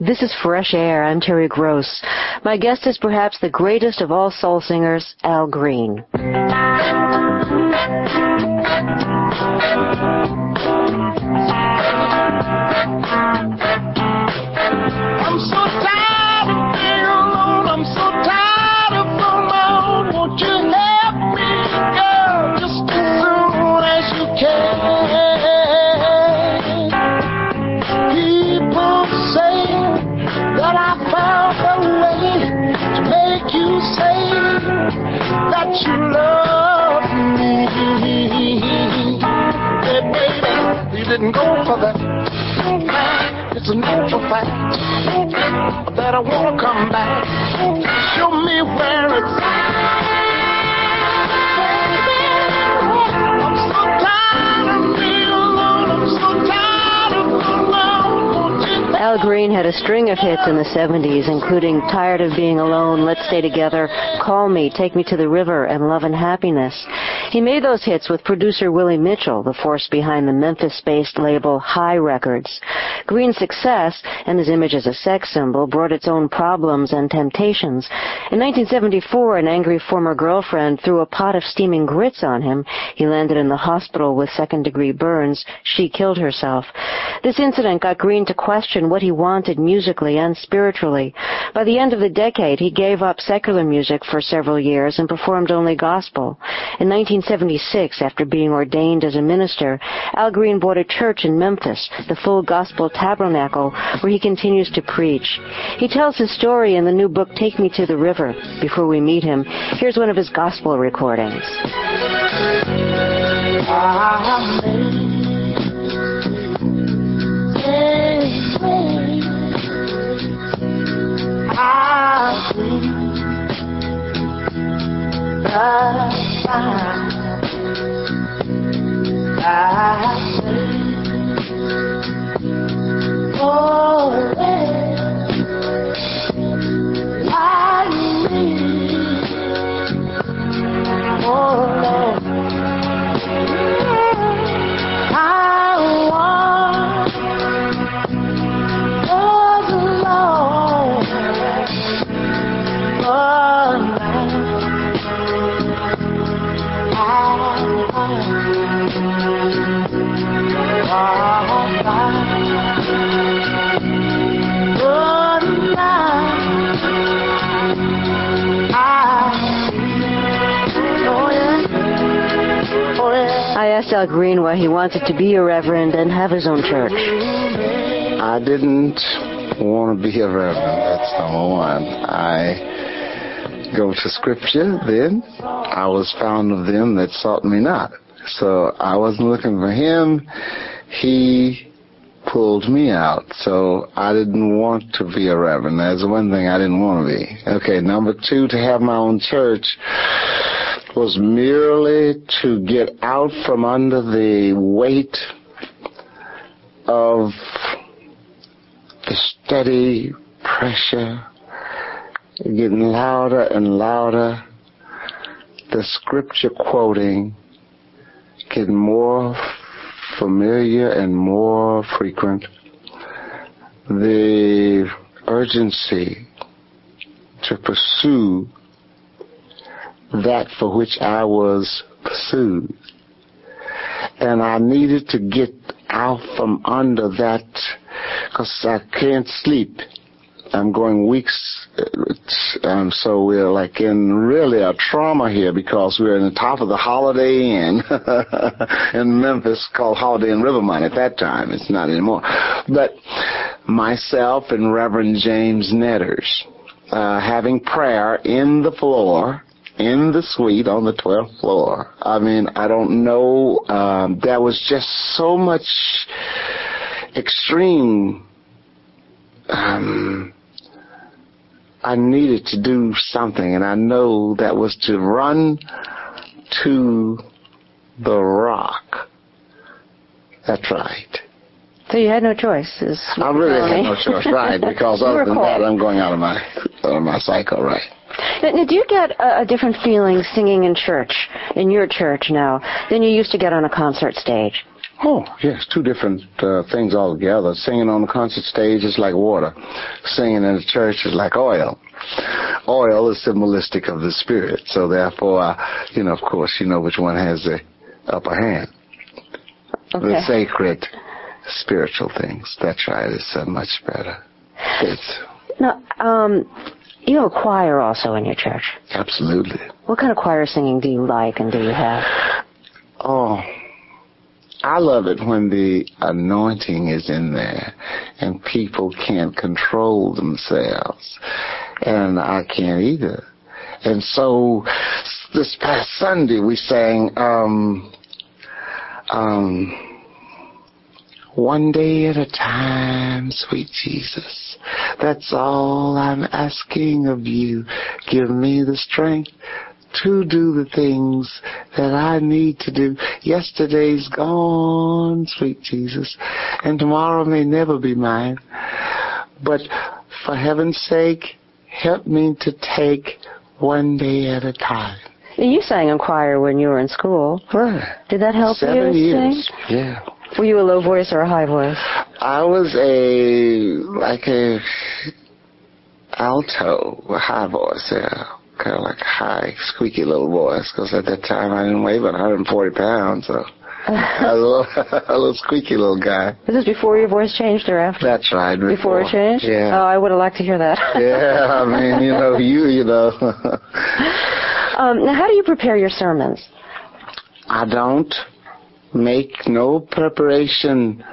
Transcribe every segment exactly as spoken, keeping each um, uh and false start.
This is Fresh Air. I'm Terry Gross. My guest is perhaps the greatest of all soul singers, Al Green. I'm so tired of being alone. I'm so tired of being alone. Won't you help me, girl, just as soon as you can? People say that I found a way to make you say that you love me. Hey, baby, you didn't go for that. It's a natural fact that I won't come back. Show me where it's at. I'm so tired of being alone. I'm so tired of being alone. Al Green had a string of hits in the seventies, including Tired of Being Alone, Let's Stay Together, Call Me, Take Me to the River, and Love and Happiness. He made those hits with producer Willie Mitchell, the force behind the Memphis-based label Hi Records. Green's success, and his image as a sex symbol, brought its own problems and temptations. In nineteen seventy-four, an angry former girlfriend threw a pot of steaming grits on him. He landed in the hospital with second-degree burns. She killed herself. This incident got Green to question what he wanted musically and spiritually. By the end of the decade, he gave up secular music for several years and performed only gospel. In nineteen seventy-six, after being ordained as a minister, Al Green bought a church in Memphis, the Full Gospel Tabernacle, where he continues to preach. He tells his story in the new book, Take Me to the River. Before we meet him, here's one of his gospel recordings. I I pray for it like me, oh Lord, I want the Lord for mine. I, I I asked Al Green why he wanted to be a reverend and have his own church. I didn't want to be a reverend, that's number one. I go to scripture then. I was found of them that sought me not. So I wasn't looking for him. He pulled me out. So I didn't want to be a reverend. That's one thing I didn't want to be. Okay, number two, to have my own church was merely to get out from under the weight of the steady pressure getting louder and louder, the scripture quoting getting more familiar and more frequent, the urgency to pursue that for which I was pursued. And I needed to get out from under that because I can't sleep. I'm going weeks, um, so we're like in really a trauma here because we're in the top of the Holiday Inn in Memphis called Holiday Inn Rivermont at that time. It's not anymore. But myself and Reverend James Netters uh, having prayer in the floor, in the suite on the twelfth floor. I mean, I don't know. Um, there was just so much extreme. Um, I needed to do something, and I know that was to run to the rock. That's right. So you had no choice. I really had no choice, right, because other than that, I'm going out of my out of my cycle, right. Now, now, do you get a, a different feeling singing in church, in your church now, than you used to get on a concert stage? Oh, yes, two different uh, things altogether. Singing on the concert stage is like water. Singing in the church is like oil. Oil is symbolistic of the Spirit. So therefore, uh, you know, of course, you know which one has the upper hand. Okay. The sacred spiritual things. That's right. It's uh, much better. It's... Now, um... you have a choir also in your church. Absolutely. What kind of choir singing do you like and do you have? Oh, I love it when the anointing is in there and people can't control themselves. And I can't either. And so this past Sunday we sang um, um, One Day at a Time, Sweet Jesus. That's all I'm asking of you. Give me the strength to do the things that I need to do. Yesterday's gone, sweet Jesus, and tomorrow may never be mine. But for heaven's sake, help me to take one day at a time. You sang in choir when you were in school. Right. Did that help Seven you Seven years, sing? Yeah. Were you a low voice or a high voice? I was a, like a alto, a high voice, yeah. Kind of like a high, squeaky little voice, because at that time I didn't weigh about one hundred forty pounds, so I was a little, a little squeaky little guy. Was this before your voice changed or after? That's right. Before, before it changed? Yeah. Oh, I would have liked to hear that. Yeah, I mean, you know, you, you know. um, now, how do you prepare your sermons? I don't. Make no preparation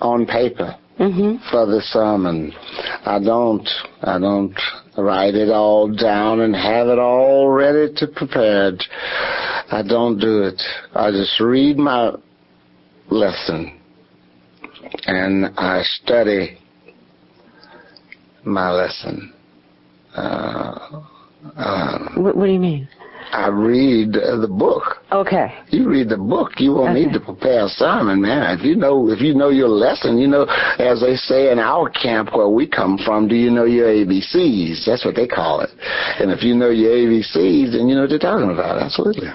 on paper mm-hmm. for the sermon. I don't. I don't write it all down and have it all ready to prepared. I don't do it. I just read my lesson and I study my lesson. Uh, um, what, what do you mean? I read the book. Okay. You read the book. You won't okay. need to prepare a sermon, man. If you know, if you know your lesson, you know, as they say in our camp where we come from, do you know your A B Cs? That's what they call it. And if you know your A B Cs, then you know what they're talking about. Absolutely.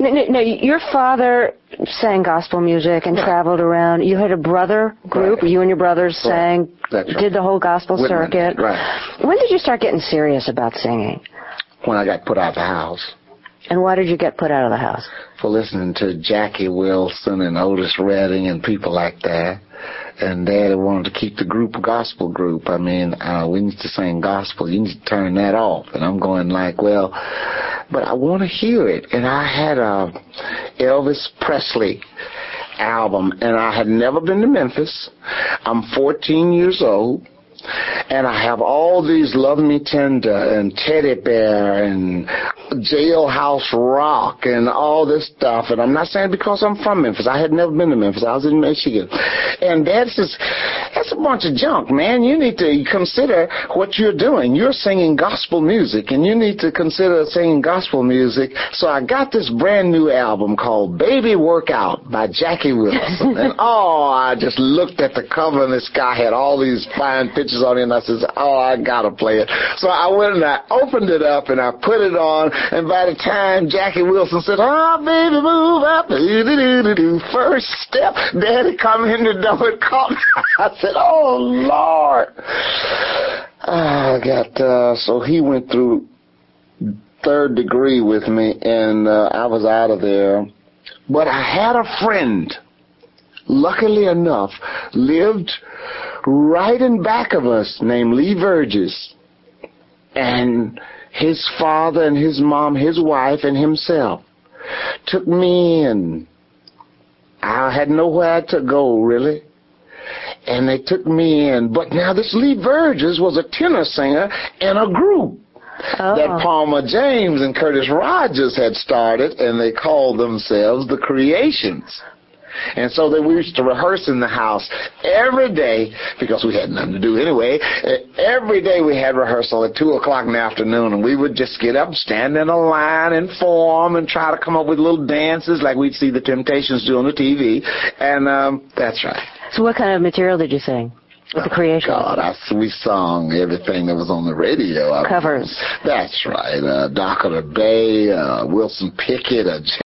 No, no, no, your father sang gospel music and yeah. traveled around. You had a brother group. Right. You and your brothers sang, right. Right. did the whole gospel Wouldn't circuit. Right. When did you start getting serious about singing? When I got put out of the house. And why did you get put out of the house? For listening to Jackie Wilson and Otis Redding and people like that. And Daddy wanted to keep the group a gospel group. I mean, uh, we need to sing gospel. You need to turn that off. And I'm going like, well, but I want to hear it. And I had a Elvis Presley album. And I had never been to Memphis. I'm fourteen years old. And I have all these Love Me Tender and Teddy Bear and Jailhouse Rock and all this stuff. And I'm not saying because I'm from Memphis. I had never been to Memphis. I was in Michigan. And that's just, that's a bunch of junk, man. You need to consider what you're doing. You're singing gospel music, and you need to consider singing gospel music. So I got this brand new album called Baby Workout by Jackie Wilson. And, oh, I just looked at the cover, and this guy had all these fine pictures on it, and I says, oh, I gotta play it. So I went and I opened it up and I put it on, and by the time Jackie Wilson said, oh, baby, move up, first step, Daddy come in the door and called me. I said, oh, Lord. I got, uh, so he went through third degree with me, and uh, I was out of there. But I had a friend, luckily enough, lived right in back of us, named Lee Verges, and his father and his mom, his wife, and himself took me in. I had nowhere to go, really, and they took me in. But now this Lee Verges was a tenor singer in a group oh. that Palmer James and Curtis Rogers had started, and they called themselves The Creations. And so then we used to rehearse in the house every day, because we had nothing to do anyway. Every day we had rehearsal at two o'clock in the afternoon, and we would just get up, stand in a line, and form, and try to come up with little dances like we'd see the Temptations do on the T V. And um, that's right. So what kind of material did you sing? With the Creation. Oh, God, I, we sung everything that was on the radio. Covers. I mean, that's right. Uh, Doctor Bay, uh, Wilson Pickett, a